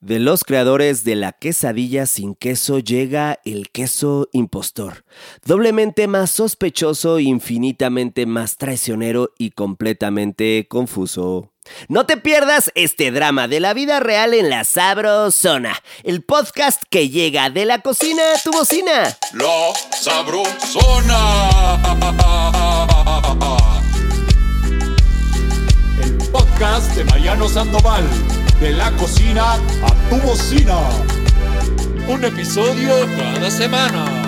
De los creadores de la quesadilla sin queso llega el queso impostor, doblemente más sospechoso, infinitamente más traicionero y completamente confuso. No te pierdas este drama de la vida real en La SabroZona, el podcast que llega de la cocina a tu bocina. La SabroZona, el podcast de Mariano Sandoval. De la cocina a tu bocina. Un episodio cada semana.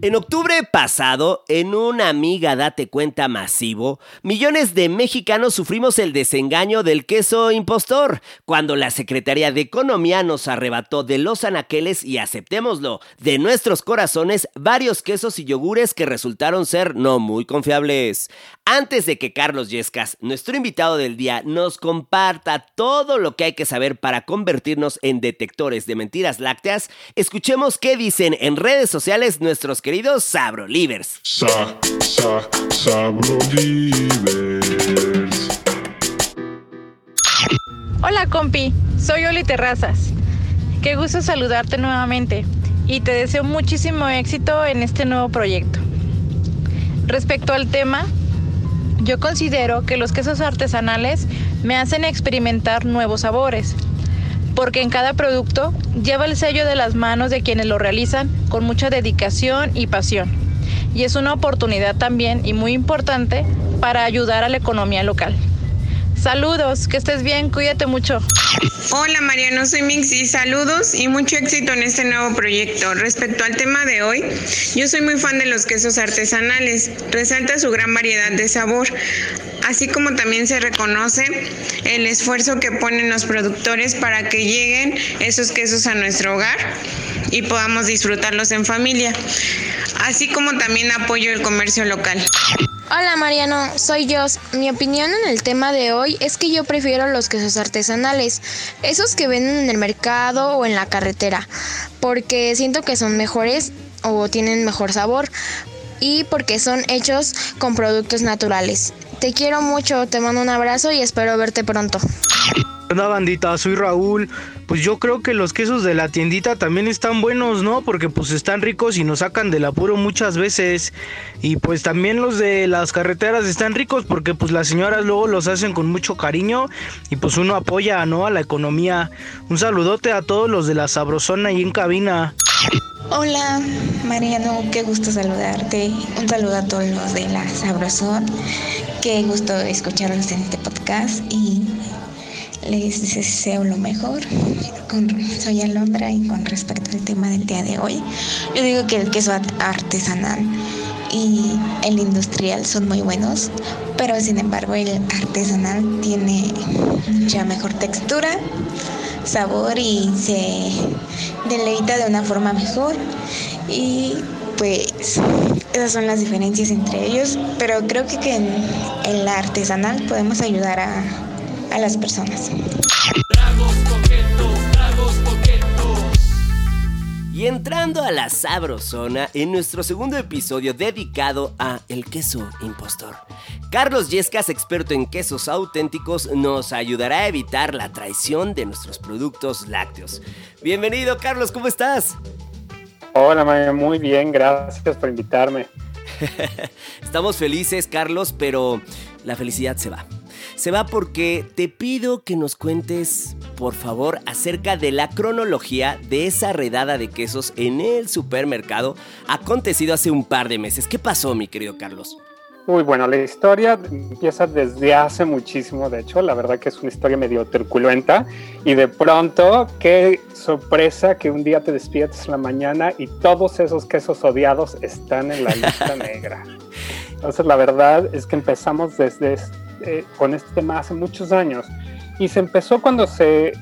En octubre pasado, en una amiga date cuenta masivo, millones de mexicanos sufrimos el desengaño del queso impostor, cuando la Secretaría de Economía nos arrebató de los anaqueles y, aceptémoslo, de nuestros corazones varios quesos y yogures que resultaron ser no muy confiables. Antes de que Carlos Yescas, nuestro invitado del día, nos comparta todo lo que hay que saber para convertirnos en detectores de mentiras lácteas, escuchemos qué dicen en redes sociales nuestros queridos sabrolivers. Sabrolivers. Hola, compi, soy Oli Terrazas. Qué gusto saludarte nuevamente y te deseo muchísimo éxito en este nuevo proyecto. Respecto al tema, yo considero que los quesos artesanales me hacen experimentar nuevos sabores, porque en cada producto lleva el sello de las manos de quienes lo realizan con mucha dedicación y pasión. Y es una oportunidad también y muy importante para ayudar a la economía local. Saludos, que estés bien, cuídate mucho. Hola Mariano, soy Mixi, saludos y mucho éxito en este nuevo proyecto. Respecto al tema de hoy, yo soy muy fan de los quesos artesanales, resalta su gran variedad de sabor, así como también se reconoce el esfuerzo que ponen los productores para que lleguen esos quesos a nuestro hogar y podamos disfrutarlos en familia, así como también apoyo el comercio local. Hola Mariano, soy Joss. Mi opinión en el tema de hoy es que yo prefiero los quesos artesanales, esos que venden en el mercado o en la carretera, porque siento que son mejores o tienen mejor sabor y porque son hechos con productos naturales. Te quiero mucho, te mando un abrazo y espero verte pronto. Hola bandita, soy Raúl. Pues yo creo que los quesos de la tiendita también están buenos, ¿no? Porque pues están ricos y nos sacan del apuro muchas veces. Y pues también los de las carreteras están ricos porque pues las señoras luego los hacen con mucho cariño y pues uno apoya, ¿no?, a la economía. Un saludote a todos los de La SabroZona y en cabina. Hola Mariano, qué gusto saludarte. Un saludo a todos los de La SabroZona. Qué gusto escucharlos en este podcast y les deseo lo mejor. Soy Alondra y con respecto al tema del día de hoy, yo digo que el queso artesanal y el industrial son muy buenos, pero sin embargo el artesanal tiene mucha mejor textura, sabor y se deleita de una forma mejor. Y pues esas son las diferencias entre ellos, pero creo que en la artesanal podemos ayudar a las personas. Tragos coquetos, tragos coquetos. Y entrando a La SabroZona, en nuestro segundo episodio dedicado a el queso impostor, Carlos Yescas, experto en quesos auténticos, nos ayudará a evitar la traición de nuestros productos lácteos. Bienvenido, Carlos, ¿cómo estás? Hola, Maya, muy bien, gracias por invitarme. Estamos felices, Carlos, pero la felicidad se va. Se va porque te pido que nos cuentes, por favor, acerca de la cronología de esa redada de quesos en el supermercado acontecido hace un par de meses. ¿Qué pasó, mi querido Carlos? Uy, bueno, la historia empieza desde hace muchísimo, de hecho, la verdad que es una historia medio turbulenta y de pronto, qué sorpresa que un día te despiertes en la mañana y todos esos quesos odiados están en la lista negra. Entonces, la verdad es que empezamos desde con este tema hace muchos años y se empezó cuando se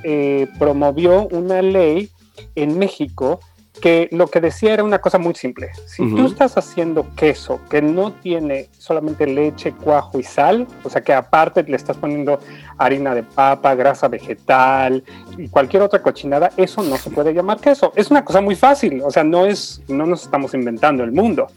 promovió una ley en México que lo que decía era una cosa muy simple. Si tú estás haciendo queso que no tiene solamente leche, cuajo y sal, o sea que aparte le estás poniendo harina de papa, grasa vegetal y cualquier otra cochinada, eso no se puede llamar queso. Es una cosa muy fácil, o sea, no nos estamos inventando el mundo.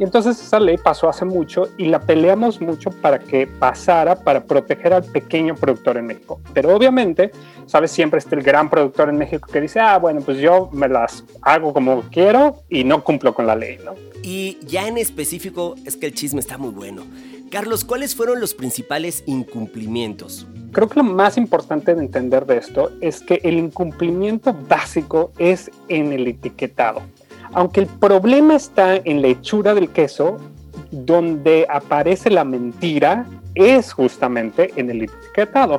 Y entonces esa ley pasó hace mucho y la peleamos mucho para que pasara, para proteger al pequeño productor en México. Pero obviamente, ¿sabes? Siempre está el gran productor en México que dice, ah, bueno, pues yo me las hago como quiero y no cumplo con la ley, ¿no? Y ya en específico, es que el chisme está muy bueno. Carlos, ¿cuáles fueron los principales incumplimientos? Creo que lo más importante de entender de esto es que el incumplimiento básico es en el etiquetado. Aunque el problema está en la hechura del queso, donde aparece la mentira es justamente en el etiquetado,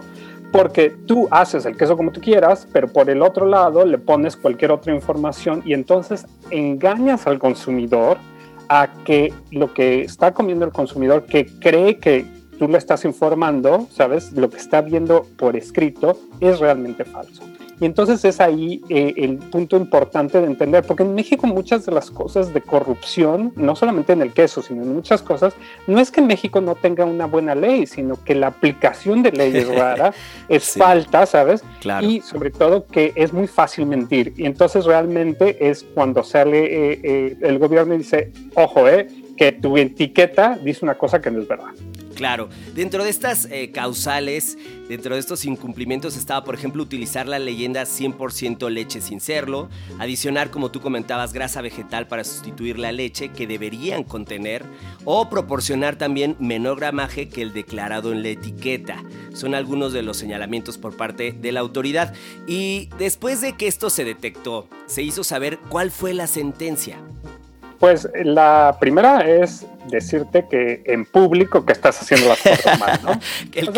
porque tú haces el queso como tú quieras, pero por el otro lado le pones cualquier otra información y entonces engañas al consumidor a que lo que está comiendo el consumidor, que cree que tú le estás informando, ¿sabes? Lo que está viendo por escrito es realmente falso. Y entonces es ahí el punto importante de entender, porque en México muchas de las cosas de corrupción, no solamente en el queso, sino en muchas cosas, no es que México no tenga una buena ley, sino que la aplicación de ley es rara, es falta, ¿sabes? Claro. Y sobre todo que es muy fácil mentir. Y entonces realmente es cuando sale el gobierno y dice, ojo, que tu etiqueta dice una cosa que no es verdad. Claro, dentro de estas causales, dentro de estos incumplimientos estaba, por ejemplo, utilizar la leyenda 100% leche sin serlo, adicionar, como tú comentabas, grasa vegetal para sustituir la leche que deberían contener o proporcionar también menor gramaje que el declarado en la etiqueta. Son algunos de los señalamientos por parte de la autoridad. Y después de que esto se detectó, se hizo saber cuál fue la sentencia. Pues la primera es decirte que en público que estás haciendo las cosas mal, ¿no? El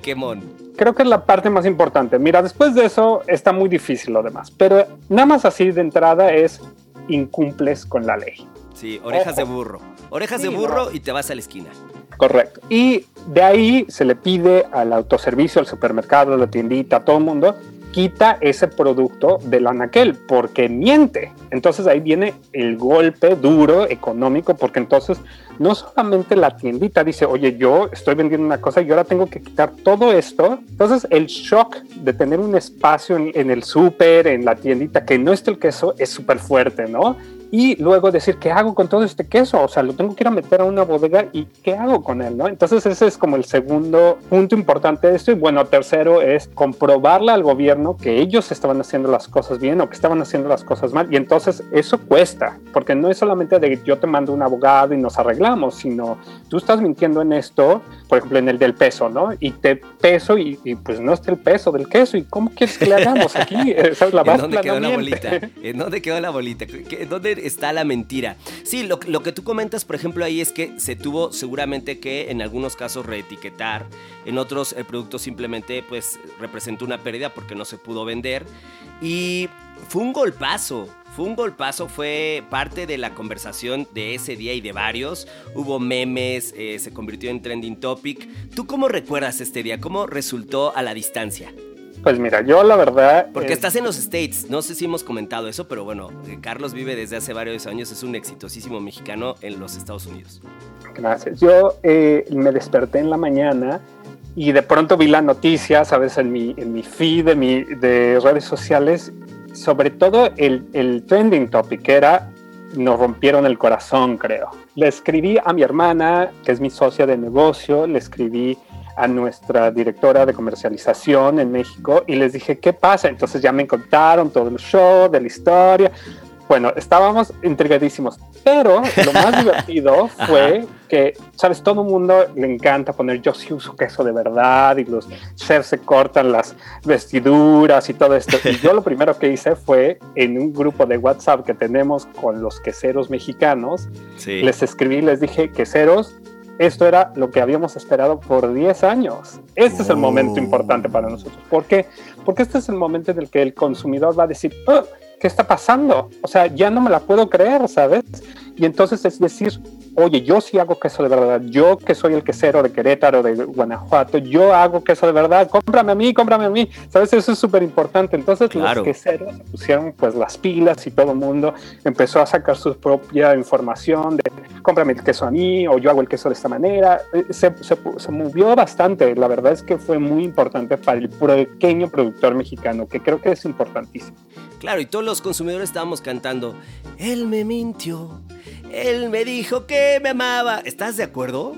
quemón. Creo que es la parte más importante. Mira, después de eso está muy difícil lo demás, pero nada más así de entrada es incumples con la ley. Sí, orejas de burro. Orejas de burro y te vas a la esquina. Correcto. Y de ahí se le pide al autoservicio, al supermercado, a la tiendita, a todo el mundo, quita ese producto del anaquel porque miente. Entonces ahí viene el golpe duro económico, porque entonces no solamente la tiendita dice, oye, yo estoy vendiendo una cosa y ahora tengo que quitar todo esto. Entonces el shock de tener un espacio en el súper, en la tiendita, que no esté el queso, es súper fuerte, ¿no? Y luego decir, ¿qué hago con todo este queso? O sea, lo tengo que ir a meter a una bodega y ¿qué hago con él? ¿No? Entonces ese es como el segundo punto importante de esto. Y bueno, tercero es comprobarle al gobierno que ellos estaban haciendo las cosas bien o que estaban haciendo las cosas mal. Y entonces eso cuesta, porque no es solamente de yo te mando un abogado y nos arreglamos, sino tú estás mintiendo en esto, por ejemplo, en el del peso, ¿no? Y te peso y pues no está el peso del queso. ¿Y cómo quieres que le hagamos aquí? ¿Sabes? ¿En dónde quedó la bolita? ¿En dónde quedó la bolita? ¿Dónde está la mentira? Sí, lo que tú comentas, por ejemplo, ahí es que se tuvo seguramente que en algunos casos reetiquetar, en otros el producto simplemente pues representó una pérdida porque no se pudo vender y fue un golpazo, fue parte de la conversación de ese día y de varios, hubo memes, se convirtió en trending topic. ¿Tú cómo recuerdas este día? ¿Cómo resultó a la distancia? Pues mira, yo la verdad... Porque estás en los States, no sé si hemos comentado eso, pero bueno, Carlos vive desde hace varios años, es un exitosísimo mexicano en los Estados Unidos. Gracias. Yo me desperté en la mañana y de pronto vi la noticia, ¿sabes? En mi feed de redes sociales, sobre todo el trending topic, que era... nos rompieron el corazón, creo. Le escribí a mi hermana, que es mi socia de negocio, le escribí a nuestra directora de comercialización en México y les dije, ¿qué pasa? Entonces ya me contaron todo el show de la historia. Bueno, estábamos intrigadísimos, pero lo más divertido fue que, ¿sabes? Todo el mundo le encanta poner yo sí uso queso de verdad y los chefs se cortan las vestiduras y todo esto. Y yo lo primero que hice fue en un grupo de WhatsApp que tenemos con los queseros mexicanos, les escribí, les dije, queseros, esto era lo que habíamos esperado por 10 años. Este es el momento importante para nosotros. ¿Por qué? Porque este es el momento en el que el consumidor va a decir, oh, ¿qué está pasando? O sea, ya no me la puedo creer, ¿sabes? Y entonces es decir, oye, yo sí hago queso de verdad, yo que soy el quesero de Querétaro, de Guanajuato, yo hago queso de verdad, cómprame a mí, ¿sabes? Eso es súper importante. Entonces claro, los queseros se pusieron pues las pilas y todo el mundo empezó a sacar su propia información de cómprame el queso a mí, o yo hago el queso de esta manera. Se movió bastante, la verdad es que fue muy importante para el pequeño productor mexicano, que creo que es importantísimo. Claro, y todos los consumidores estábamos cantando, él me mintió, él me dijo que me amaba. ¿Estás de acuerdo?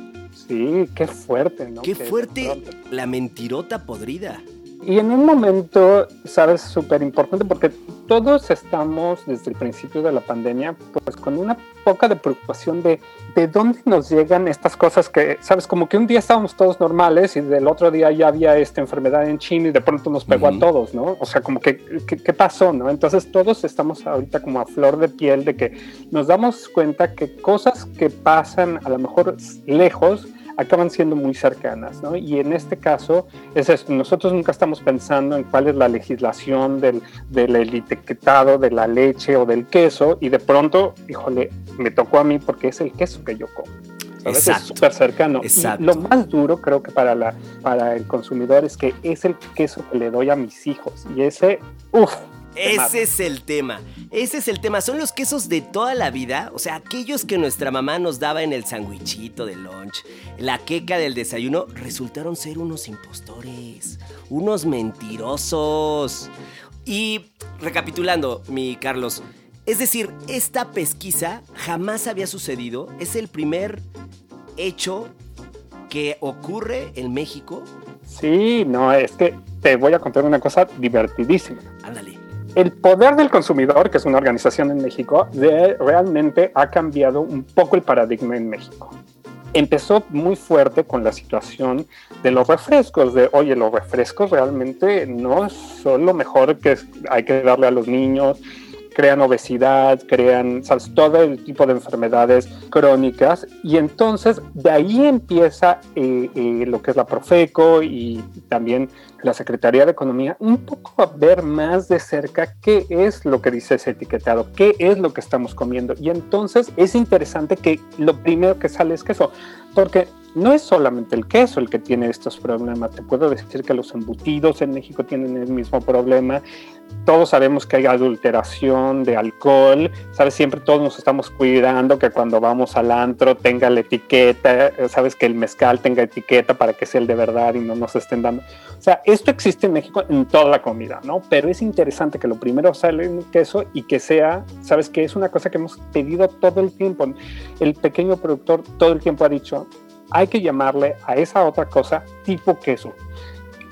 Sí, qué fuerte, ¿no? Qué fuerte la mentirota podrida. Y en un momento, ¿sabes? Súper importante, porque todos estamos, desde el principio de la pandemia, pues con una poca de preocupación de dónde nos llegan estas cosas que, ¿sabes? Como que un día estábamos todos normales y del otro día ya había esta enfermedad en China y de pronto nos pegó a todos, ¿no? O sea, como que, ¿qué pasó, no? Entonces todos estamos ahorita como a flor de piel de que nos damos cuenta que cosas que pasan a lo mejor lejos acaban siendo muy cercanas, ¿no? Y en este caso es esto, nosotros nunca estamos pensando en cuál es la legislación del etiquetado de la leche o del queso, y de pronto, híjole, me tocó a mí porque es el queso que yo como. ¿Sabes? Exacto. Es súper cercano. Exacto. Lo más duro creo que para el consumidor es que es el queso que le doy a mis hijos, y ese, uff. Ese es el tema. Son los quesos de toda la vida. O sea, aquellos que nuestra mamá nos daba en el sandwichito de lunch, la queca del desayuno, resultaron ser unos impostores, unos mentirosos. Y recapitulando, mi Carlos, es decir, esta pesquisa jamás había sucedido. Es el primer hecho que ocurre en México. Sí, no, es que te voy a contar una cosa divertidísima. Ándale. El Poder del Consumidor, que es una organización en México, realmente ha cambiado un poco el paradigma en México. Empezó muy fuerte con la situación de los refrescos, de oye, los refrescos realmente no son lo mejor que hay que darle a los niños, crean obesidad, crean, ¿sabes?, todo el tipo de enfermedades crónicas, y entonces de ahí empieza lo que es la Profeco y también la Secretaría de Economía, un poco a ver más de cerca qué es lo que dice ese etiquetado, qué es lo que estamos comiendo. Y entonces es interesante que lo primero que sale es queso, porque no es solamente el queso el que tiene estos problemas. Te puedo decir que los embutidos en México tienen el mismo problema. Todos sabemos que hay adulteración de alcohol, ¿sabes? Siempre todos nos estamos cuidando que cuando vamos al antro tenga la etiqueta, ¿sabes? Que el mezcal tenga etiqueta para que sea el de verdad y no nos estén dando. O sea, esto existe en México en toda la comida, ¿no? Pero es interesante que lo primero sale en queso y que sea, ¿sabes? Que es una cosa que hemos pedido todo el tiempo. El pequeño productor todo el tiempo ha dicho, hay que llamarle a esa otra cosa tipo queso,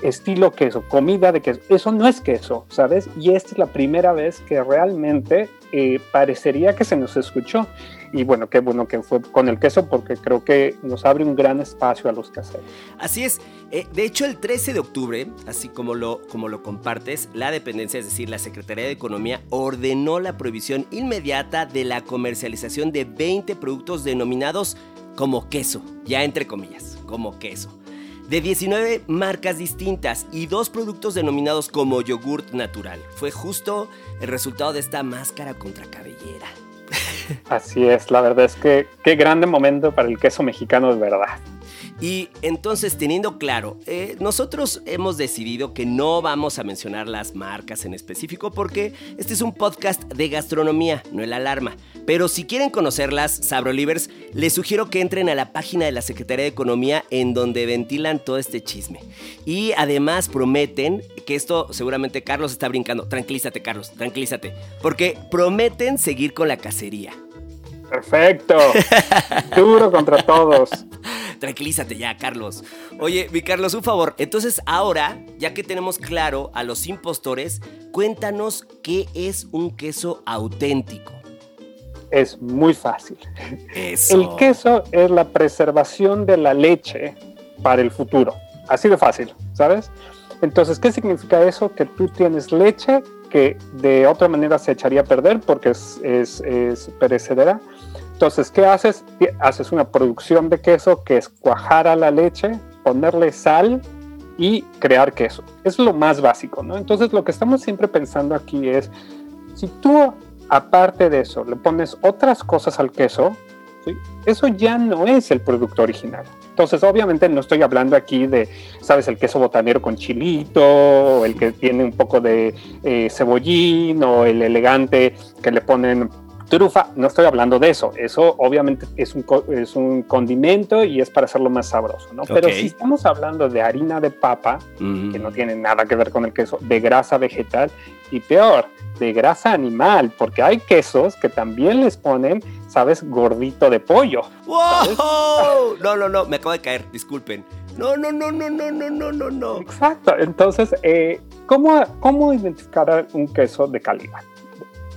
estilo queso, comida de queso. Eso no es queso, ¿sabes? Y esta es la primera vez que realmente parecería que se nos escuchó. Y bueno, qué bueno que fue con el queso, porque creo que nos abre un gran espacio a los caseros. Así es. De hecho, el 13 de octubre, así como lo compartes, la dependencia, es decir, la Secretaría de Economía, ordenó la prohibición inmediata de la comercialización de 20 productos denominados como queso, ya entre comillas, como queso, de 19 marcas distintas y 2 productos denominados como yogurt natural. Fue justo el resultado de esta máscara contra cabellera. Así es, la verdad es que qué grande momento para el queso mexicano de verdad. Y entonces, teniendo claro, nosotros hemos decidido que no vamos a mencionar las marcas en específico porque este es un podcast de gastronomía, no el Alarma. Pero si quieren conocerlas, Sabrolivers, les sugiero que entren a la página de la Secretaría de Economía en donde ventilan todo este chisme. Y además prometen que esto, seguramente Carlos está brincando. Tranquilízate, Carlos, tranquilízate. Porque prometen seguir con la cacería. Perfecto. Duro contra todos. Tranquilízate ya, Carlos. Oye, mi Carlos, un favor. Entonces, ahora, ya que tenemos claro a los impostores, cuéntanos qué es un queso auténtico. Es muy fácil. Eso. El queso es la preservación de la leche para el futuro. Así de fácil, ¿sabes? Entonces, ¿qué significa eso? Que tú tienes leche que de otra manera se echaría a perder porque es perecedera. Entonces, ¿qué haces? Haces una producción de queso que es cuajar a la leche, ponerle sal y crear queso. Es lo más básico, ¿no? Entonces, lo que estamos siempre pensando aquí es, si tú, aparte de eso, le pones otras cosas al queso, ¿sí? Eso ya no es el producto original. Entonces, obviamente no estoy hablando aquí de, ¿sabes? El queso botanero con chilito, o el que tiene un poco de cebollín, o el elegante que le ponen trufa. No estoy hablando de eso. Eso obviamente es un condimento y es para hacerlo más sabroso, ¿no? Okay. Pero si estamos hablando de harina de papa, que no tiene nada que ver con el queso, de grasa vegetal y peor, de grasa animal, porque hay quesos que también les ponen, ¿sabes? Gordito de pollo. ¡Wow! No, me acabo de caer, disculpen. No. Exacto. Entonces, ¿cómo identificar un queso de calidad?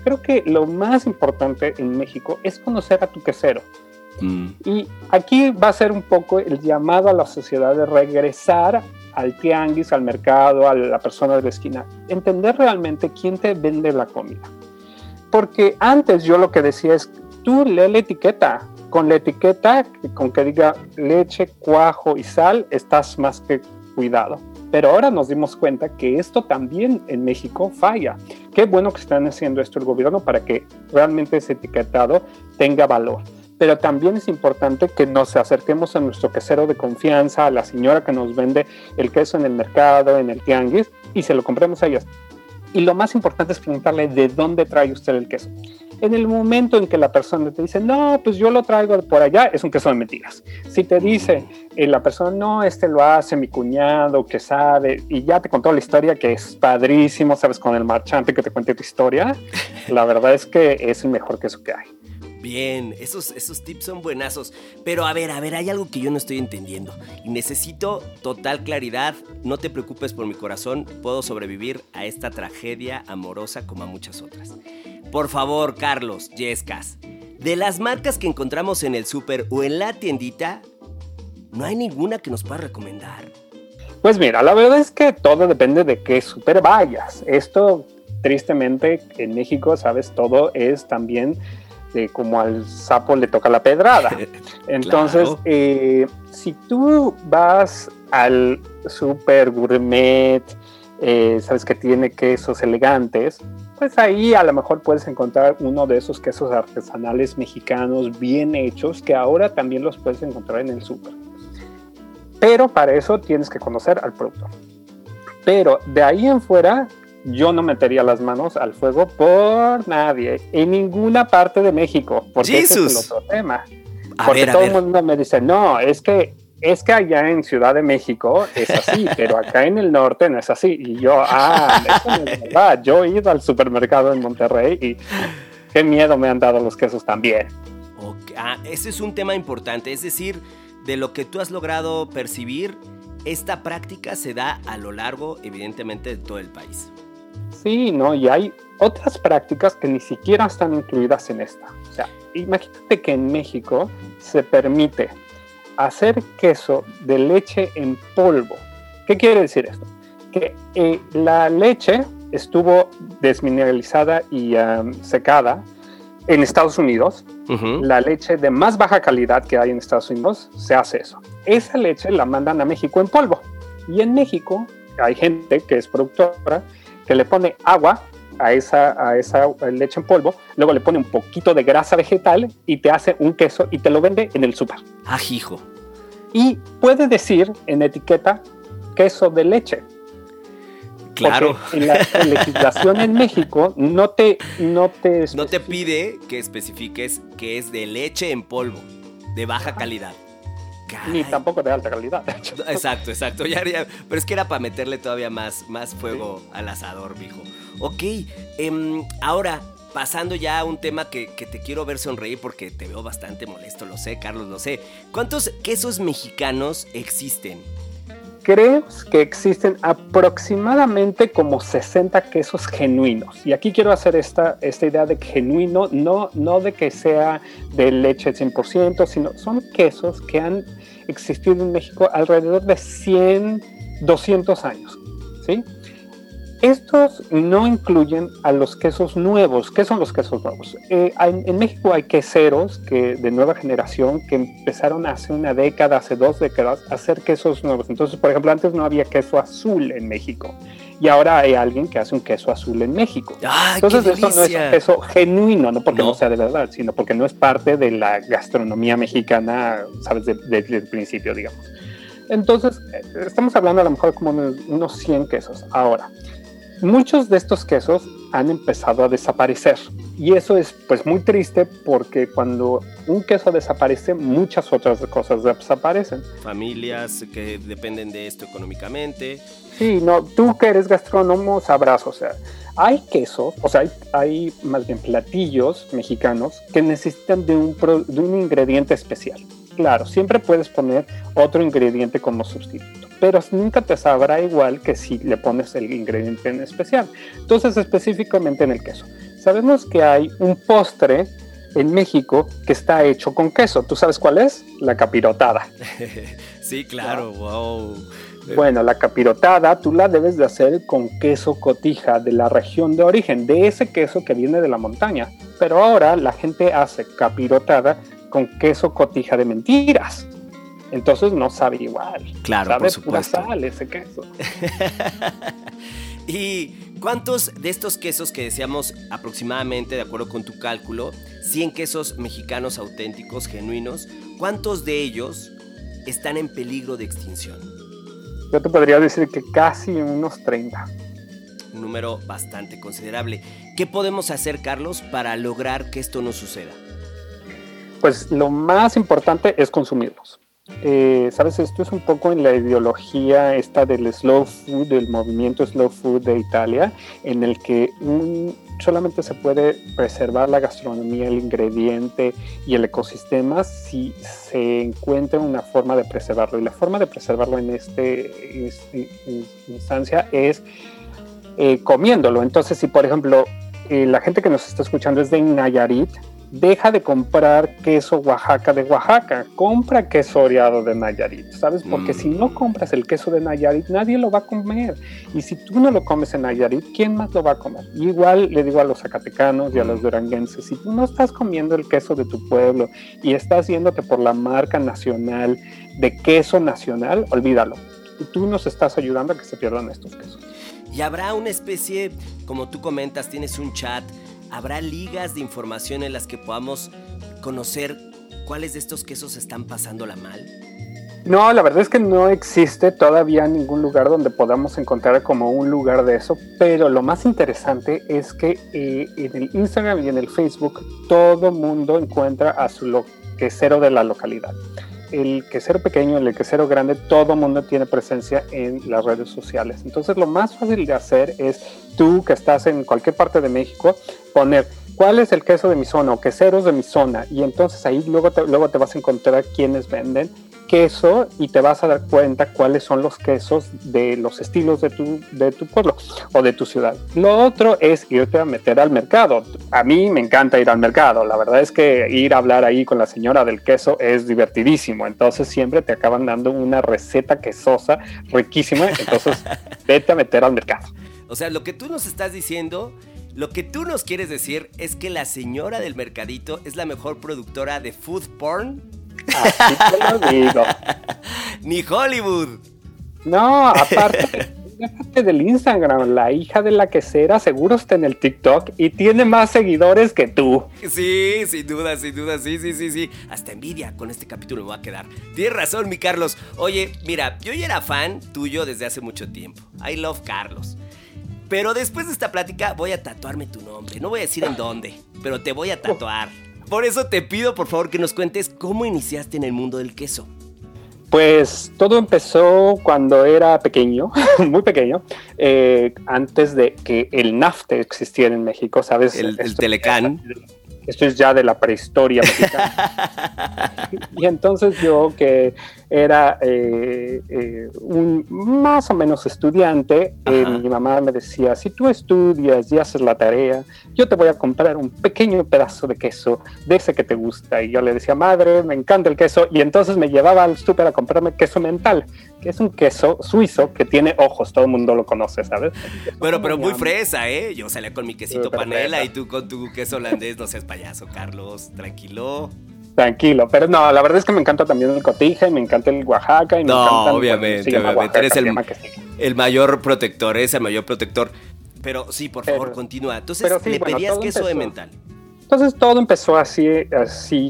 Creo que lo más importante en México es conocer a tu quesero. Y aquí va a ser un poco el llamado a la sociedad de regresar al tianguis, al mercado, a la persona de la esquina. Entender realmente quién te vende la comida. Porque antes yo lo que decía es, tú lee la etiqueta. Con la etiqueta, con que diga leche, cuajo y sal, estás más que cuidado. Pero ahora nos dimos cuenta que esto también en México falla. Qué bueno que están haciendo esto el gobierno para que realmente ese etiquetado tenga valor. Pero también es importante que nos acerquemos a nuestro quesero de confianza, a la señora que nos vende el queso en el mercado, en el tianguis, y se lo compremos a ellas. Y lo más importante es preguntarle de dónde trae usted el queso. En el momento en que la persona te dice, no, pues yo lo traigo por allá, es un queso de mentiras. Si te dice la persona, no, lo hace mi cuñado, que sabe, y ya te contó la historia, que es padrísimo, sabes, con el marchante que te cuente tu historia, la verdad es que es el mejor queso que hay. Bien, esos tips son buenazos. Pero a ver, hay algo que yo no estoy entendiendo. Y necesito total claridad. No te preocupes por mi corazón. Puedo sobrevivir a esta tragedia amorosa como a muchas otras. Por favor, Carlos Yescas, de las marcas que encontramos en el súper o en la tiendita, ¿no hay ninguna que nos pueda recomendar? Pues mira, la verdad es que todo depende de qué súper vayas. Esto, tristemente, en México, sabes, todo es también... como al sapo le toca la pedrada. Entonces, claro. Si tú vas al super gourmet, sabes que tiene quesos elegantes, pues ahí a lo mejor puedes encontrar uno de esos quesos artesanales mexicanos bien hechos, que ahora también los puedes encontrar en el super. Pero para eso tienes que conocer al productor. Pero de ahí en fuera... yo no metería las manos al fuego por nadie, en ninguna parte de México, porque ese es el otro tema. Porque todo el mundo me dice, no, es que allá en Ciudad de México es así, pero acá en el norte no es así. Y yo, eso no es verdad. Yo he ido al supermercado en Monterrey y qué miedo me han dado los quesos también. Okay. Ese es un tema importante, es decir, de lo que tú has logrado percibir, esta práctica se da a lo largo, evidentemente, de todo el país. Sí, no, y hay otras prácticas que ni siquiera están incluidas en esta. O sea, imagínate que en México se permite hacer queso de leche en polvo. ¿Qué quiere decir esto? Que la leche estuvo desmineralizada y secada en Estados Unidos. Uh-huh. La leche de más baja calidad que hay en Estados Unidos, se hace eso. Esa leche la mandan a México en polvo. Y en México hay gente que es productora que le pone agua a esa leche en polvo, luego le pone un poquito de grasa vegetal y te hace un queso y te lo vende en el súper. Ajijo. Y puede decir en etiqueta queso de leche. Claro. Porque en la legislación en México no te pide que especifiques que es de leche en polvo, de baja calidad. Caray. Ni tampoco de alta calidad. Exacto. Ya. Pero es que era para meterle todavía más fuego al asador, mijo. Ok, ahora, pasando ya a un tema que te quiero ver sonreír porque te veo bastante molesto, lo sé, Carlos, lo sé. ¿Cuántos quesos mexicanos existen? Creo que existen aproximadamente como 60 quesos genuinos. Y aquí quiero hacer esta idea de genuino, no de que sea de leche 100%, sino son quesos que han existido en México alrededor de 100, 200 años, ¿sí? Estos no incluyen a los quesos nuevos. ¿Qué son los quesos nuevos? En México hay queseros de nueva generación que empezaron hace una década, hace 2 décadas, a hacer quesos nuevos. Entonces, por ejemplo, antes no había queso azul en México. y ahora hay alguien que hace un queso azul en México. ¡Ay, entonces eso no es un queso genuino, no porque no sea de verdad, sino porque no es parte de la gastronomía mexicana, sabes, desde el principio, digamos. Entonces estamos hablando a lo mejor como unos 100 quesos. Ahora, muchos de estos quesos han empezado a desaparecer y eso es pues muy triste, porque cuando un queso desaparece, muchas otras cosas desaparecen. Familias que dependen de esto económicamente. Sí, no, tú que eres gastrónomo sabrás, o sea, hay quesos, o sea, hay más bien platillos mexicanos que necesitan de un ingrediente especial. Claro, siempre puedes poner otro ingrediente como sustituto, pero nunca te sabrá igual que si le pones el ingrediente en especial. Entonces, específicamente en el queso. Sabemos que hay un postre en México que está hecho con queso. ¿Tú sabes cuál es? La capirotada. Sí, claro, wow. Bueno, la capirotada tú la debes de hacer con queso Cotija de la región de origen, de ese queso que viene de la montaña. Pero ahora la gente hace capirotada con queso Cotija de mentiras. Entonces no sabe igual. Claro, sabe por supuesto. Pura sal ese queso. ¿Y cuántos de estos quesos que decíamos aproximadamente, de acuerdo con tu cálculo, 100 quesos mexicanos auténticos, genuinos, cuántos de ellos están en peligro de extinción? Yo te podría decir que casi unos 30. Un número bastante considerable. ¿Qué podemos hacer, Carlos, para lograr que esto no suceda? Pues lo más importante es consumirlos. Sabes, esto es un poco en la ideología esta del slow food, del movimiento slow food de Italia, en el que solamente se puede preservar la gastronomía, el ingrediente y el ecosistema si se encuentra una forma de preservarlo. Y la forma de preservarlo en esta instancia es comiéndolo. Entonces, si por ejemplo la gente que nos está escuchando es de Nayarit, deja de comprar queso Oaxaca de Oaxaca, compra queso oreado de Nayarit, ¿sabes? Porque si no compras el queso de Nayarit, nadie lo va a comer. Y si tú no lo comes en Nayarit, ¿quién más lo va a comer? Y igual le digo a los zacatecanos y a los duranguenses, si tú no estás comiendo el queso de tu pueblo y estás yéndote por la marca nacional de queso nacional, olvídalo. Tú nos estás ayudando a que se pierdan estos quesos. Y habrá una especie, como tú comentas, tienes un chat, ¿habrá ligas de información en las que podamos conocer cuáles de estos quesos están pasándola mal? No, la verdad es que no existe todavía ningún lugar donde podamos encontrar como un lugar de eso, pero lo más interesante es que en el Instagram y en el Facebook todo mundo encuentra a su quesero de la localidad. El quesero pequeño, el quesero grande, todo mundo tiene presencia en las redes sociales. Entonces, lo más fácil de hacer es tú, que estás en cualquier parte de México, poner cuál es el queso de mi zona o queseros de mi zona. Y entonces ahí luego te vas a encontrar quienes venden queso y te vas a dar cuenta cuáles son los quesos de los estilos de tu pueblo o de tu ciudad. Lo otro es irte a meter al mercado. A mí me encanta ir al mercado. La verdad es que ir a hablar ahí con la señora del queso es divertidísimo. Entonces siempre te acaban dando una receta quesosa riquísima. Entonces vete a meter al mercado. O sea, lo que tú nos estás diciendo, lo que tú nos quieres decir es que la señora del mercadito es la mejor productora de food porn. Así te lo digo. Ni Hollywood. No, aparte del Instagram, la hija de la quesera seguro está en el TikTok y tiene más seguidores que tú. Sí, sin duda, sí. Hasta envidia con este capítulo me va a quedar. Tienes razón, mi Carlos. Oye, mira, yo ya era fan tuyo desde hace mucho tiempo. I love Carlos. Pero después de esta plática voy a tatuarme tu nombre. No voy a decir en dónde, pero te voy a tatuar. Por eso te pido, por favor, que nos cuentes cómo iniciaste en el mundo del queso. Pues todo empezó cuando era pequeño, muy pequeño, antes de que el NAFTA existiera en México, ¿sabes? El Telecán. Esto es ya de la prehistoria mexicana. Y entonces yo, que era un más o menos estudiante, mi mamá me decía, si tú estudias y haces la tarea, yo te voy a comprar un pequeño pedazo de queso de ese que te gusta. Y yo le decía, madre, me encanta el queso. Y entonces me llevaba al súper a comprarme queso mental, que es un queso suizo que tiene ojos. Todo el mundo lo conoce, ¿sabes? Bueno, pero muy fresa, ¿eh? Yo salía con mi quesito panela y tú con tu queso holandés, no seas payaso, Carlos, tranquilo, pero no, la verdad es que me encanta también el Cotija y me encanta el Oaxaca y me encanta, obviamente, Oaxaca, eres el el mayor protector. Pero sí, por favor, continúa. Entonces, sí, le pedías queso de mental. Entonces todo empezó así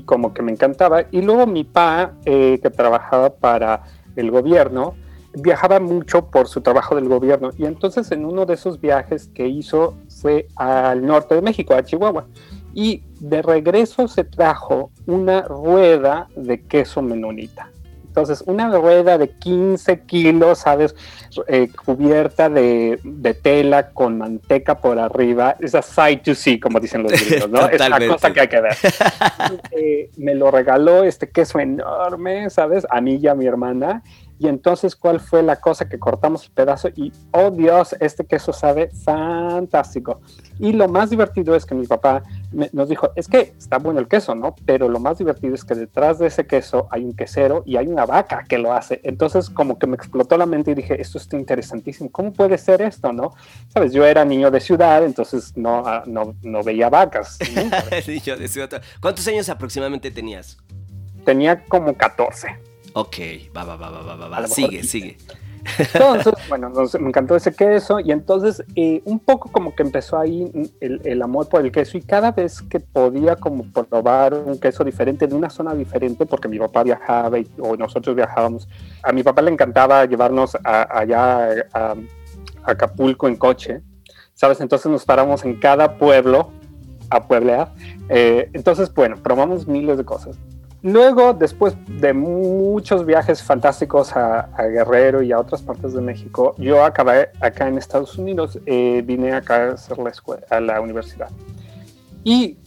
como que me encantaba. Y luego mi papá, que trabajaba para el gobierno, viajaba mucho por su trabajo del gobierno. Y entonces en uno de esos viajes que hizo fue al norte de México, a Chihuahua. Y de regreso se trajo una rueda de queso menonita. Entonces, una rueda de 15 kilos, ¿sabes? Cubierta de tela con manteca por arriba. Esa side to see, como dicen los gringos, ¿no? Es la cosa que hay que ver. Me lo regaló este queso enorme, ¿sabes? A mí y a mi hermana. Y entonces, ¿cuál fue la cosa? Que cortamos el pedazo y, oh Dios, este queso sabe fantástico. Y lo más divertido es que mi papá nos dijo, es que está bueno el queso, ¿no? Pero lo más divertido es que detrás de ese queso hay un quesero y hay una vaca que lo hace. Entonces, como que me explotó la mente y dije, esto está interesantísimo. ¿Cómo puede ser esto, no? Sabes, yo era niño de ciudad, entonces no veía vacas. Niño de ciudad. ¿Cuántos años aproximadamente tenías? Tenía como 14. Ok, va, sigue. Entonces, bueno, me encantó ese queso y entonces un poco como que empezó ahí el amor por el queso, y cada vez que podía como probar un queso diferente de una zona diferente, porque mi papá viajaba o nosotros viajábamos, a mi papá le encantaba llevarnos allá a Acapulco en coche, ¿sabes? Entonces nos paramos en cada pueblo a pueblear, entonces bueno, probamos miles de cosas. Luego, después de muchos viajes fantásticos a Guerrero y a otras partes de México, yo acabé acá en Estados Unidos, vine acá a hacer a la universidad. Y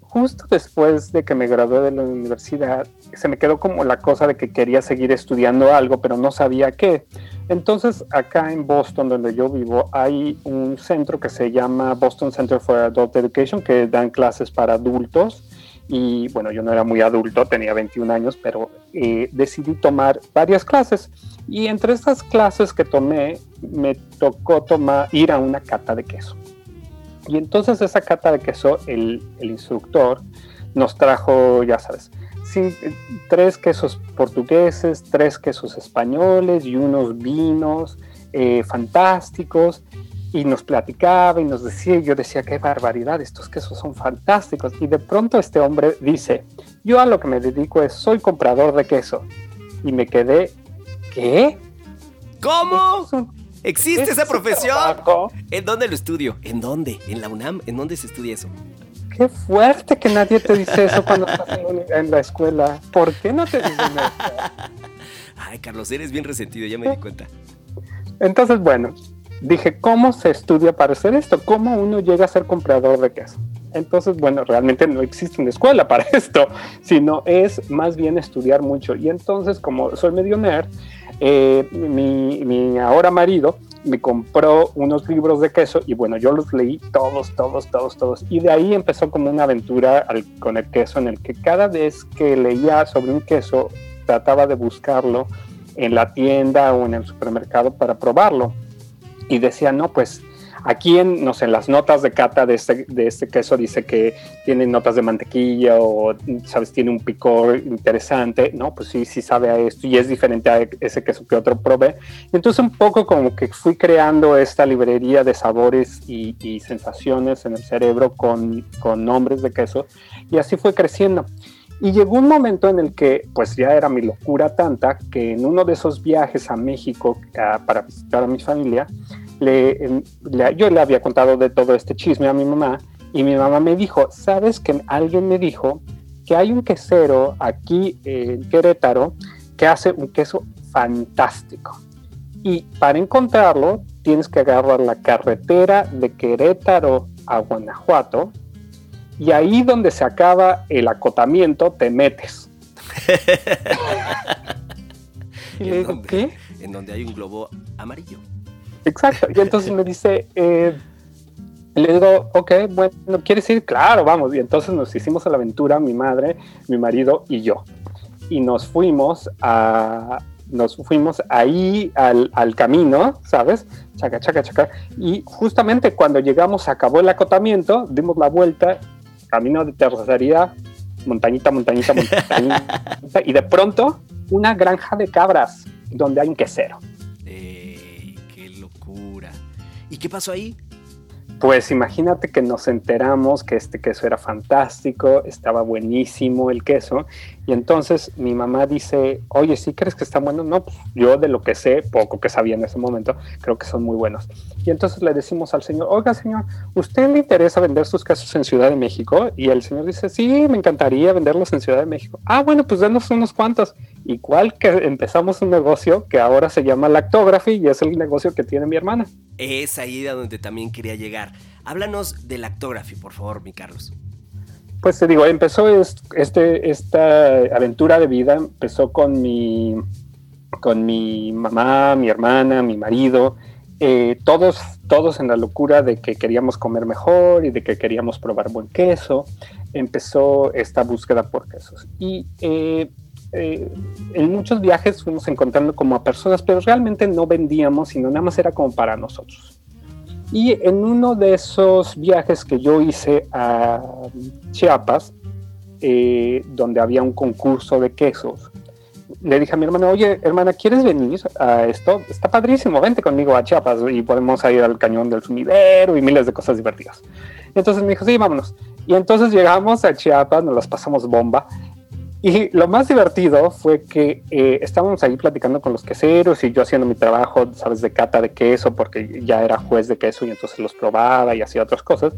justo después de que me gradué de la universidad, se me quedó como la cosa de que quería seguir estudiando algo, pero no sabía qué. Entonces, acá en Boston, donde yo vivo, hay un centro que se llama Boston Center for Adult Education, que dan clases para adultos. Y bueno, yo no era muy adulto, tenía 21 años, pero decidí tomar varias clases. Y entre estas clases que tomé, me tocó ir a una cata de queso. Y entonces esa cata de queso, el instructor nos trajo, ya sabes, 3 quesos portugueses, 3 quesos españoles y unos vinos fantásticos. Y nos platicaba y nos decía, y yo decía, qué barbaridad, estos quesos son fantásticos. Y de pronto este hombre dice, yo a lo que me dedico es, soy comprador de queso. Y me quedé, ¿qué? ¿Cómo? ¿Existe esa profesión? Trabajo. ¿En dónde lo estudio? ¿En dónde? ¿En la UNAM? ¿En dónde se estudia eso? Qué fuerte que nadie te dice eso cuando estás en la escuela. ¿Por qué no te dicen eso? Ay, Carlos, eres bien resentido, ya me di cuenta. Entonces, bueno... Dije, ¿cómo se estudia para hacer esto? ¿Cómo uno llega a ser comprador de queso? Entonces, bueno, realmente no existe una escuela para esto, sino es más bien estudiar mucho. Y entonces, como soy medio nerd, mi ahora marido me compró unos libros de queso y bueno, yo los leí todos. Y de ahí empezó como una aventura con el queso, en el que cada vez que leía sobre un queso, trataba de buscarlo en la tienda o en el supermercado para probarlo. Y decía, no, pues aquí en las notas de cata de este queso dice que tiene notas de mantequilla o, ¿sabes?, tiene un picor interesante. No, pues sí sabe a esto y es diferente a ese queso que otro probé. Entonces un poco como que fui creando esta librería de sabores y sensaciones en el cerebro con nombres de queso, y así fue creciendo. Y llegó un momento en el que, pues ya era mi locura tanta, que en uno de esos viajes a México para visitar a mi familia, yo le había contado de todo este chisme a mi mamá, y mi mamá me dijo, ¿sabes que alguien me dijo que hay un quesero aquí en Querétaro que hace un queso fantástico? Y para encontrarlo tienes que agarrar la carretera de Querétaro a Guanajuato, y ahí donde se acaba el acotamiento, te metes. Y le digo, ¿qué? En donde hay un globo amarillo. Exacto. Y entonces me dice, le digo, ok, bueno, ¿quieres ir? Claro, vamos. Y entonces nos hicimos a la aventura, mi madre, mi marido y yo. Y nos fuimos ahí al camino, ¿sabes? Chaca. Y justamente cuando llegamos, acabó el acotamiento, dimos la vuelta, camino de terracería, montañita, y de pronto una granja de cabras donde hay un quesero. locura. ¿Y qué pasó ahí? Pues imagínate que nos enteramos que este queso era fantástico, estaba buenísimo el queso, y entonces mi mamá dice, oye, ¿sí crees que está bueno? No, pues yo de lo que sé, poco que sabía en ese momento, creo que son muy buenos. Y entonces le decimos al señor, oiga señor, ¿usted le interesa vender sus quesos en Ciudad de México? Y el señor dice, sí, me encantaría venderlos en Ciudad de México. Ah, bueno, pues danos unos cuantos. Igual que empezamos un negocio que ahora se llama Lactography y es el negocio que tiene mi hermana. Es ahí a donde también quería llegar. Háblanos de Lactography, por favor, mi Carlos. Pues te digo, empezó esta aventura de vida, empezó con mi mamá, mi hermana, mi marido, todos en la locura de que queríamos comer mejor y de que queríamos probar buen queso. Empezó esta búsqueda por quesos. Y en muchos viajes fuimos encontrando como a personas, pero realmente no vendíamos, sino nada más era como para nosotros. Y en uno de esos viajes que yo hice a Chiapas, donde había un concurso de quesos, le dije a mi hermana, oye, hermana, ¿quieres venir a esto? Está padrísimo, vente conmigo a Chiapas y podemos ir al Cañón del Sumidero y miles de cosas divertidas. Entonces me dijo, sí, vámonos. Y entonces llegamos a Chiapas, nos las pasamos bomba. Y lo más divertido fue que estábamos ahí platicando con los queseros y yo haciendo mi trabajo, sabes, de cata de queso, porque ya era juez de queso y entonces los probaba y hacía otras cosas.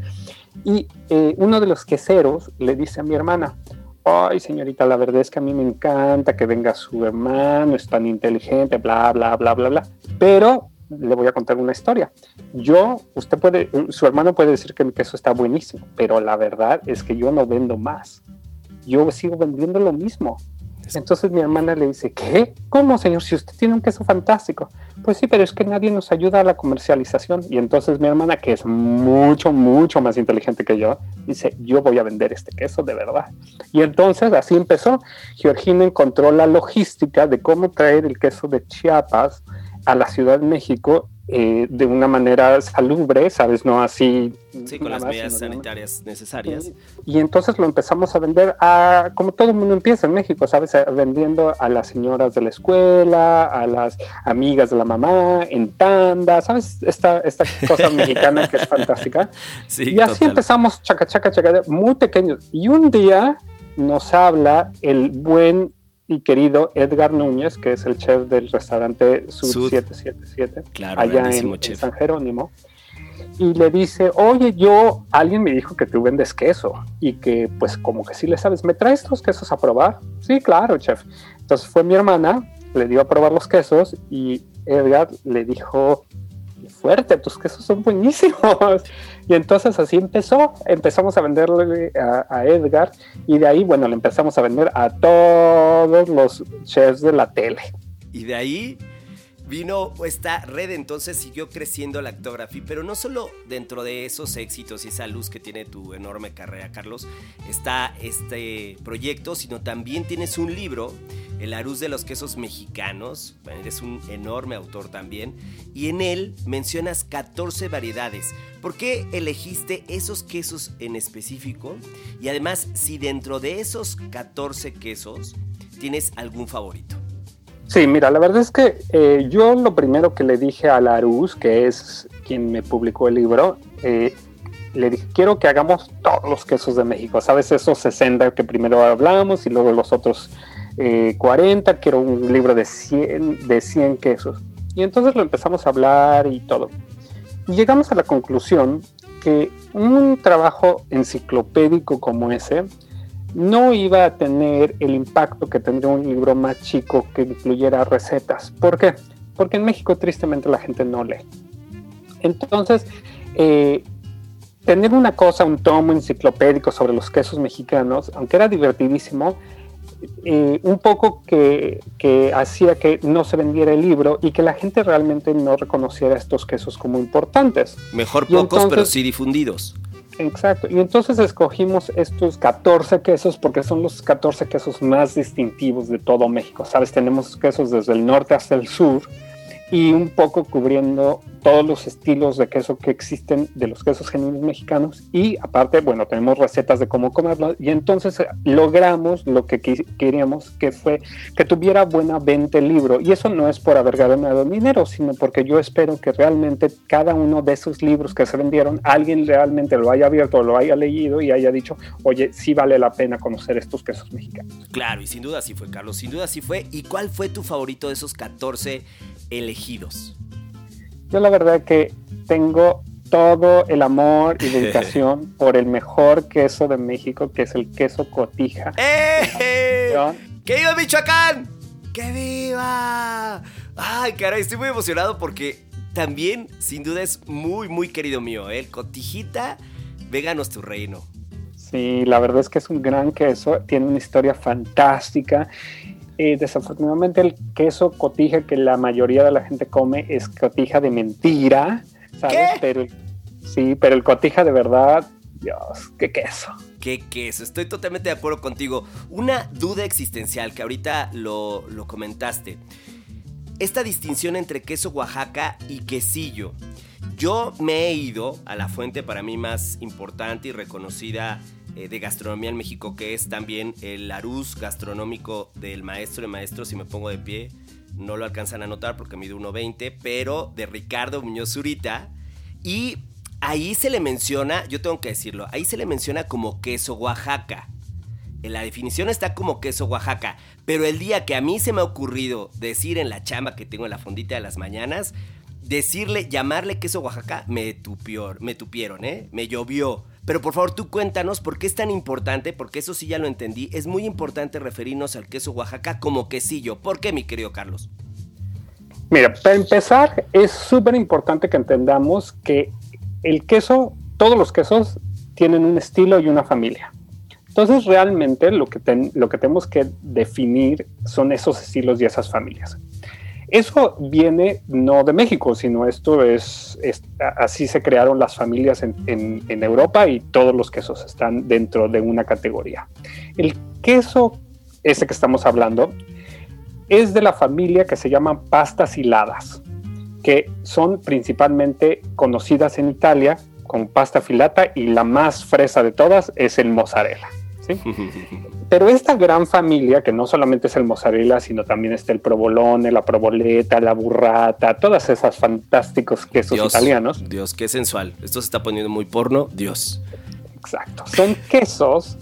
Y uno de los queseros le dice a mi hermana, ay, señorita, la verdad es que a mí me encanta que venga su hermano, es tan inteligente, bla, bla, bla, bla, bla. Pero le voy a contar una historia. Su hermano puede decir que mi queso está buenísimo, pero la verdad es que yo no vendo más. Yo sigo vendiendo lo mismo. Entonces mi hermana le dice, ¿qué? ¿Cómo, señor? Si usted tiene un queso fantástico. Pues sí, pero es que nadie nos ayuda a la comercialización. Y entonces mi hermana, que es mucho, mucho más inteligente que yo, dice, yo voy a vender este queso de verdad. Y entonces así empezó. Georgina encontró la logística de cómo traer el queso de Chiapas a la Ciudad de México de una manera salubre, ¿sabes? No así... Sí, con las medidas sanitarias necesarias. Y entonces lo empezamos a vender como todo el mundo empieza en México, ¿sabes? Vendiendo a las señoras de la escuela, a las amigas de la mamá, en tanda, ¿sabes? Esta cosa mexicana que es fantástica. Sí, y así empezamos, chaca, muy pequeños. Y un día nos habla el buen y querido Edgar Núñez, que es el chef del restaurante Sud 777, claro, allá en San Jerónimo, y le dice, oye, alguien me dijo que tú vendes queso, y que pues como que sí le sabes, ¿me traes los quesos a probar? Sí, claro, chef. Entonces fue mi hermana, le dio a probar los quesos, y Edgar le dijo, fuerte, tus quesos son buenísimos. Y entonces así empezamos a venderle a Edgar, y de ahí, bueno, le empezamos a vender a todos los chefs de la tele. Y de ahí vino esta red, entonces siguió creciendo Lactography, pero no solo dentro de esos éxitos y esa luz que tiene tu enorme carrera, Carlos, está este proyecto, sino también tienes un libro, El Arús de los Quesos Mexicanos, eres un enorme autor también, y en él mencionas 14 variedades. ¿Por qué elegiste esos quesos en específico? Y además, si dentro de esos 14 quesos tienes algún favorito. Sí, mira, la verdad es que yo lo primero que le dije a Arús, que es quien me publicó el libro, le dije, quiero que hagamos todos los quesos de México, ¿sabes? Esos 60 que primero hablamos y luego los otros 40, quiero un libro de 100 quesos. Y entonces lo empezamos a hablar y todo. Y llegamos a la conclusión que un trabajo enciclopédico como ese no iba a tener el impacto que tendría un libro más chico que incluyera recetas. ¿Por qué? Porque en México tristemente la gente no lee. Entonces, tener una cosa, un tomo enciclopédico sobre los quesos mexicanos, aunque era divertidísimo, un poco que hacía que no se vendiera el libro y que la gente realmente no reconociera estos quesos como importantes. Mejor pocos, entonces, pero sí difundidos. Exacto. Y entonces escogimos estos 14 quesos porque son los 14 quesos más distintivos de todo México. ¿Sabes? Tenemos quesos desde el norte hasta el sur y un poco cubriendo todos los estilos de queso que existen de los quesos genuinos mexicanos, y aparte, bueno, tenemos recetas de cómo comerlo, y entonces logramos lo que queríamos, que fue que tuviera buena venta el libro, y eso no es por haber ganado dinero, sino porque yo espero que realmente cada uno de esos libros que se vendieron, alguien realmente lo haya abierto, lo haya leído y haya dicho, oye, sí vale la pena conocer estos quesos mexicanos. Claro, y sin duda sí fue, Carlos, sin duda sí fue. ¿Y cuál fue tu favorito de esos 14 elegidos? Yo la verdad que tengo todo el amor y dedicación por el mejor queso de México, que es el queso Cotija. ¡Que viva Michoacán! ¡Que viva! Ay, caray, estoy muy emocionado porque también, sin duda, es muy, muy querido mío, ¿eh? El Cotijita, vegano es tu reino. Sí, la verdad es que es un gran queso, tiene una historia fantástica. Desafortunadamente el queso Cotija que la mayoría de la gente come es Cotija de mentira, ¿sabes? ¿Qué? Pero el Cotija de verdad, Dios, qué queso. Qué queso, estoy totalmente de acuerdo contigo. Una duda existencial que ahorita lo comentaste. Esta distinción entre queso Oaxaca y quesillo. Yo me he ido a la fuente para mí más importante y reconocida de gastronomía en México, que es también el Arús gastronómico del maestro de maestros, si me pongo de pie no lo alcanzan a notar porque mide 1.20, pero de Ricardo Muñoz Zurita, y ahí se le menciona, yo tengo que decirlo, ahí se le menciona como queso Oaxaca. En la definición está como queso Oaxaca, pero el día que a mí se me ha ocurrido decir en la chamba que tengo en la fondita de las mañanas, llamarle queso Oaxaca, me tupieron, me llovió. Pero por favor tú cuéntanos por qué es tan importante, porque eso sí ya lo entendí, es muy importante referirnos al queso Oaxaca como quesillo. ¿Por qué, mi querido Carlos? Mira, para empezar, es súper importante que entendamos que el queso, todos los quesos tienen un estilo y una familia. Entonces realmente lo que tenemos que definir son esos estilos y esas familias. Eso viene no de México, sino esto es así se crearon las familias en Europa, y todos los quesos están dentro de una categoría. El queso, este que estamos hablando, es de la familia que se llaman pastas hiladas, que son principalmente conocidas en Italia con pasta filata, y la más fresa de todas es el mozzarella, ¿sí? Pero esta gran familia, que no solamente es el mozzarella, sino también está el provolone, la provoleta, la burrata, todas esas fantásticos quesos italianos. Dios, qué sensual. Esto se está poniendo muy porno. Dios. Exacto. Son quesos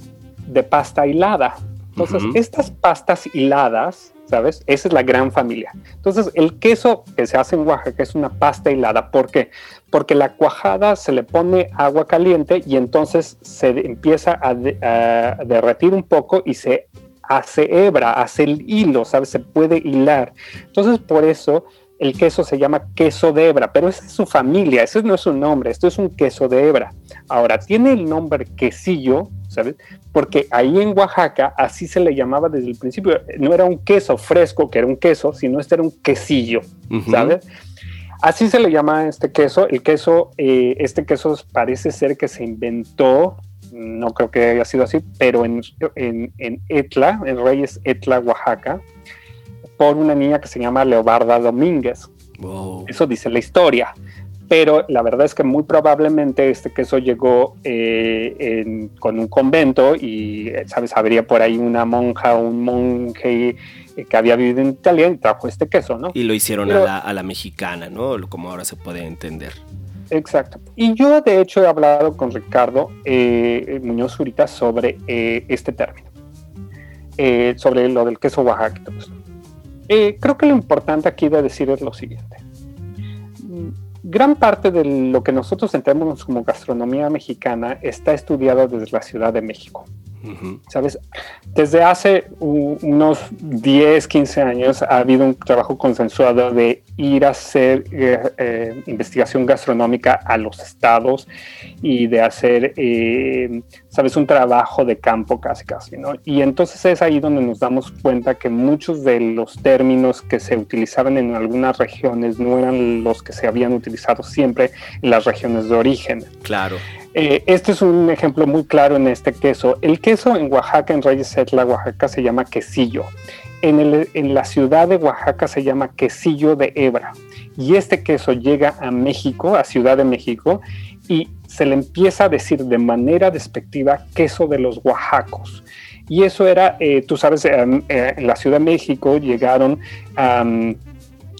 de pasta hilada. Entonces, estas pastas hiladas, ¿sabes? Esa es la gran familia. Entonces, el queso que se hace en Oaxaca es una pasta hilada. ¿Por qué? Porque la cuajada se le pone agua caliente y entonces se empieza a derretir un poco y se hace hebra, hace el hilo, ¿sabes? Se puede hilar. Entonces, por eso el queso se llama queso de hebra, pero esa es su familia, ese no es su nombre, esto es un queso de hebra. Ahora, tiene el nombre quesillo, ¿sabes? Porque ahí en Oaxaca así se le llamaba desde el principio. No era un queso fresco, que era un queso, sino este era un quesillo, ¿sabes? Así se le llama a este queso. El queso, este queso parece ser que se inventó, no creo que haya sido así, pero en Etla, en Reyes Etla, Oaxaca, por una niña que se llama Leobarda Domínguez. Wow. Eso dice la historia. Pero la verdad es que muy probablemente este queso llegó con un convento y, ¿sabes? Habría por ahí una monja o un monje que había vivido en Italia y trajo este queso, ¿no? Y lo hicieron a la mexicana, ¿no? Como ahora se puede entender. Exacto. Y yo, de hecho, he hablado con Ricardo Muñoz Zurita sobre este término, sobre lo del queso Oaxaca. Creo que lo importante aquí de decir es lo siguiente. Gran parte de lo que nosotros entendemos como gastronomía mexicana está estudiada desde la Ciudad de México. ¿Sabes? Desde hace unos 10, 15 años ha habido un trabajo consensuado de ir a hacer investigación gastronómica a los estados y de hacer, ¿sabes? Un trabajo de campo casi casi, ¿no? Y entonces es ahí donde nos damos cuenta que muchos de los términos que se utilizaban en algunas regiones no eran los que se habían utilizado siempre en las regiones de origen. Claro. Este es un ejemplo muy claro en este queso. El queso en Oaxaca, en Reyes Etla, Oaxaca, se llama quesillo. En la ciudad de Oaxaca se llama quesillo de hebra, y este queso llega a México, a Ciudad de México, y se le empieza a decir de manera despectiva queso de los oaxacos. Y eso era, tú sabes, en la Ciudad de México llegaron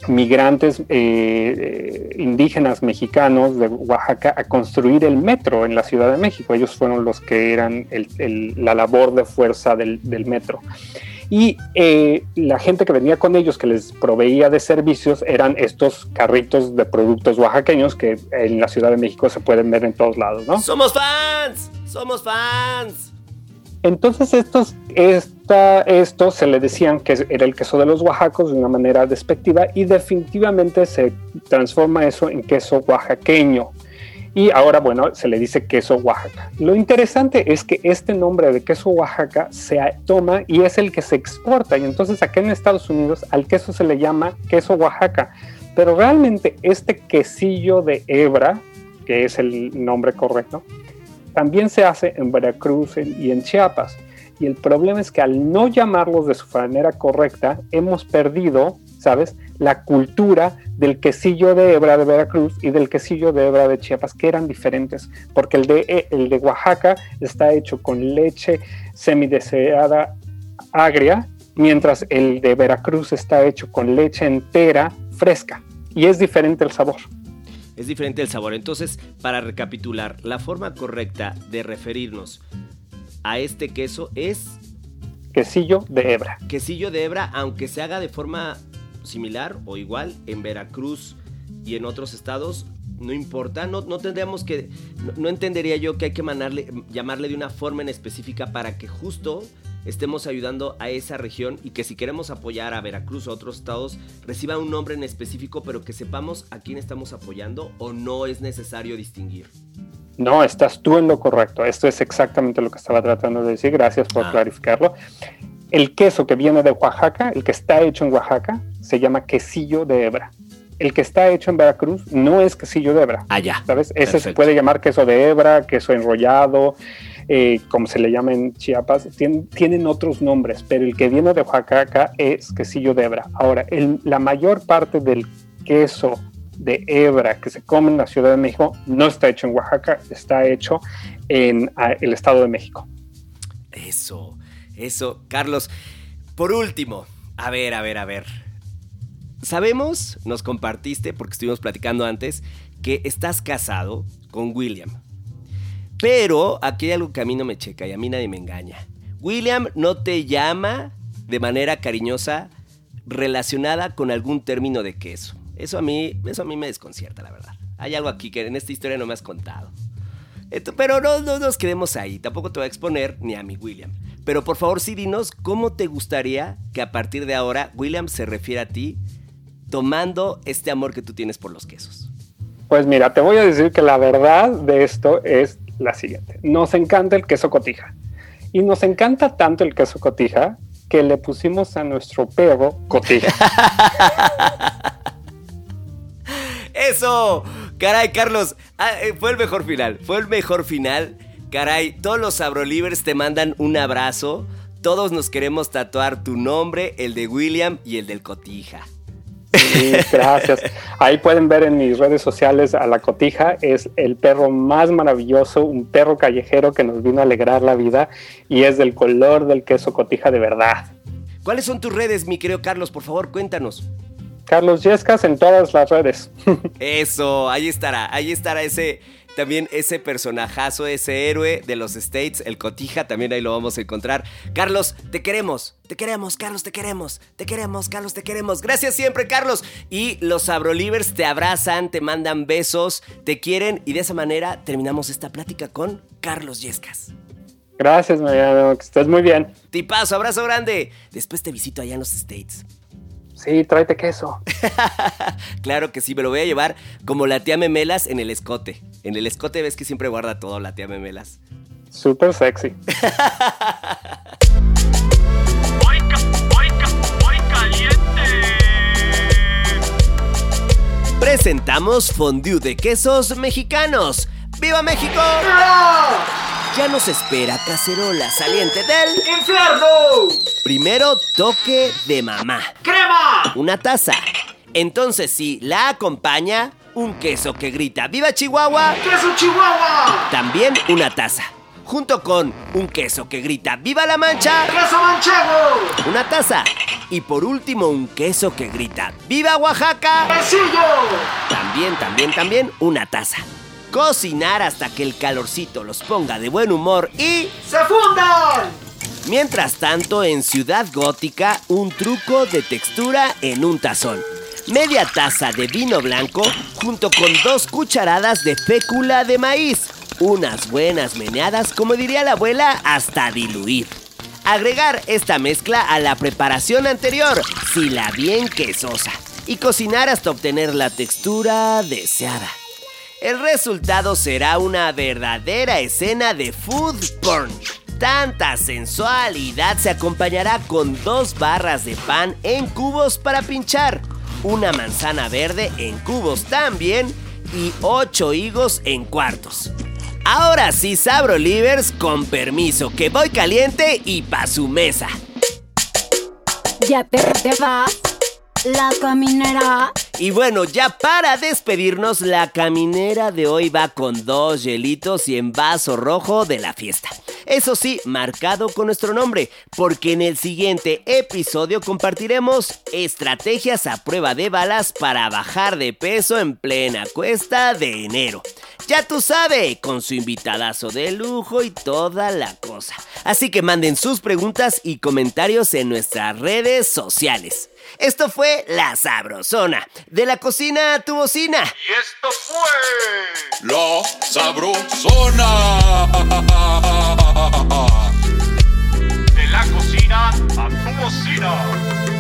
migrantes indígenas mexicanos de Oaxaca a construir el metro en la Ciudad de México. Ellos fueron los que eran la labor de fuerza del metro. Y la gente que venía con ellos, que les proveía de servicios, eran estos carritos de productos oaxaqueños que en la Ciudad de México se pueden ver en todos lados, ¿no? ¡Somos fans! ¡Somos fans! Entonces esto se le decían que era el queso de los oaxacos de una manera despectiva, y definitivamente se transforma eso en queso oaxaqueño. Y ahora, bueno, se le dice queso Oaxaca. Lo interesante es que este nombre de queso Oaxaca se toma y es el que se exporta. Y entonces acá en Estados Unidos al queso se le llama queso Oaxaca. Pero realmente este quesillo de hebra, que es el nombre correcto, también se hace en Veracruz y en Chiapas. Y el problema es que al no llamarlos de su manera correcta, hemos perdido, ¿sabes?, la cultura del quesillo de hebra de Veracruz y del quesillo de hebra de Chiapas, que eran diferentes, porque el de Oaxaca está hecho con leche semideseada agria, mientras el de Veracruz está hecho con leche entera fresca, y es diferente el sabor. Es diferente el sabor. Entonces, para recapitular, la forma correcta de referirnos a este queso es quesillo de hebra. Quesillo de hebra, aunque se haga de forma similar o igual en Veracruz y en otros estados, no importa, no entendería yo que hay que llamarle de una forma en específica para que justo estemos ayudando a esa región, y que si queremos apoyar a Veracruz o a otros estados, reciba un nombre en específico, pero que sepamos a quién estamos apoyando, o no es necesario distinguir. No, estás tú en lo correcto. Esto es exactamente lo que estaba tratando de decir. Gracias por clarificarlo. El queso que viene de Oaxaca, el que está hecho en Oaxaca, se llama quesillo de hebra. El que está hecho en Veracruz no es quesillo de hebra. Allá. ¿Sabes? Ese perfecto. Se puede llamar queso de hebra, queso enrollado, como se le llama en Chiapas. Tienen otros nombres, pero el que viene de Oaxaca es quesillo de hebra. Ahora, la mayor parte del queso de hebra que se come en la Ciudad de México no está hecho en Oaxaca, está hecho en el Estado de México. Eso, Carlos. Por último, a ver. Sabemos, nos compartiste, porque estuvimos platicando antes, que estás casado con William. Pero aquí hay algo que a mí no me checa y a mí nadie me engaña. William no te llama de manera cariñosa relacionada con algún término de queso. Eso a mí me desconcierta, la verdad. Hay algo aquí que en esta historia no me has contado. Pero no nos quedemos ahí. Tampoco te voy a exponer ni a mi William. Pero por favor, sí dinos cómo te gustaría que a partir de ahora William se refiera a ti, tomando este amor que tú tienes por los quesos. Pues mira, te voy a decir que la verdad de esto es la siguiente. Nos encanta el queso Cotija. Y nos encanta tanto el queso Cotija que le pusimos a nuestro perro Cotija. ¡Eso! Caray, Carlos, fue el mejor final. Caray, todos los Sabrolivers te mandan un abrazo. Todos nos queremos tatuar tu nombre, el de William y el del Cotija. Sí, gracias. Ahí pueden ver en mis redes sociales a la Cotija. Es el perro más maravilloso, un perro callejero que nos vino a alegrar la vida y es del color del queso Cotija de verdad. ¿Cuáles son tus redes, mi querido Carlos? Por favor, cuéntanos. Carlos Yescas en todas las redes. Eso, ahí estará ese... También ese personajazo, ese héroe de los States, el Cotija, también ahí lo vamos a encontrar. Carlos, te queremos, Carlos, te queremos, Carlos, te queremos. Gracias siempre, Carlos. Y los Sabrolivers te abrazan, te mandan besos, te quieren, y de esa manera terminamos esta plática con Carlos Yescas. Gracias, Mariano, que estés muy bien. Tipazo, abrazo grande. Después te visito allá en los States. Sí, tráete queso. Claro que sí, me lo voy a llevar como la tía Memelas en el escote. En el escote ves que siempre guarda todo la tía Memelas. Súper sexy. Presentamos Fondue de Quesos Mexicanos. ¡Viva México! ¡No! Ya nos espera cacerola saliente del infierno. Primero, toque de mamá. ¡Crema! Una taza. Entonces, si la acompaña, un queso que grita ¡Viva Chihuahua! ¡Queso Chihuahua! También una taza. Junto con un queso que grita ¡Viva la Mancha! ¡Queso Manchego! Una taza. Y por último, un queso que grita ¡Viva Oaxaca! ¡Quesillo! También una taza. Cocinar hasta que el calorcito los ponga de buen humor y... ¡se fundan! Mientras tanto, en Ciudad Gótica, un truco de textura en un tazón. Media taza de vino blanco junto con 2 cucharadas de fécula de maíz. Unas buenas meneadas, como diría la abuela, hasta diluir. Agregar esta mezcla a la preparación anterior, sila bien quesosa, y cocinar hasta obtener la textura deseada. El resultado será una verdadera escena de food porn. Tanta sensualidad se acompañará con 2 barras de pan en cubos para pinchar, una manzana verde en cubos también y 8 higos en cuartos. Ahora sí, Sabrolivers, con permiso, que voy caliente y pa' su mesa. Ya te vas, la caminera. Y bueno, ya para despedirnos, la caminera de hoy va con 2 hielitos y en vaso rojo de la fiesta. Eso sí, marcado con nuestro nombre, porque en el siguiente episodio compartiremos estrategias a prueba de balas para bajar de peso en plena cuesta de enero. Ya tú sabes, con su invitadazo de lujo y toda la cosa. Así que manden sus preguntas y comentarios en nuestras redes sociales. Esto fue La SabroZona, de la cocina a tu bocina. Y esto fue La SabroZona, de la cocina a tu bocina.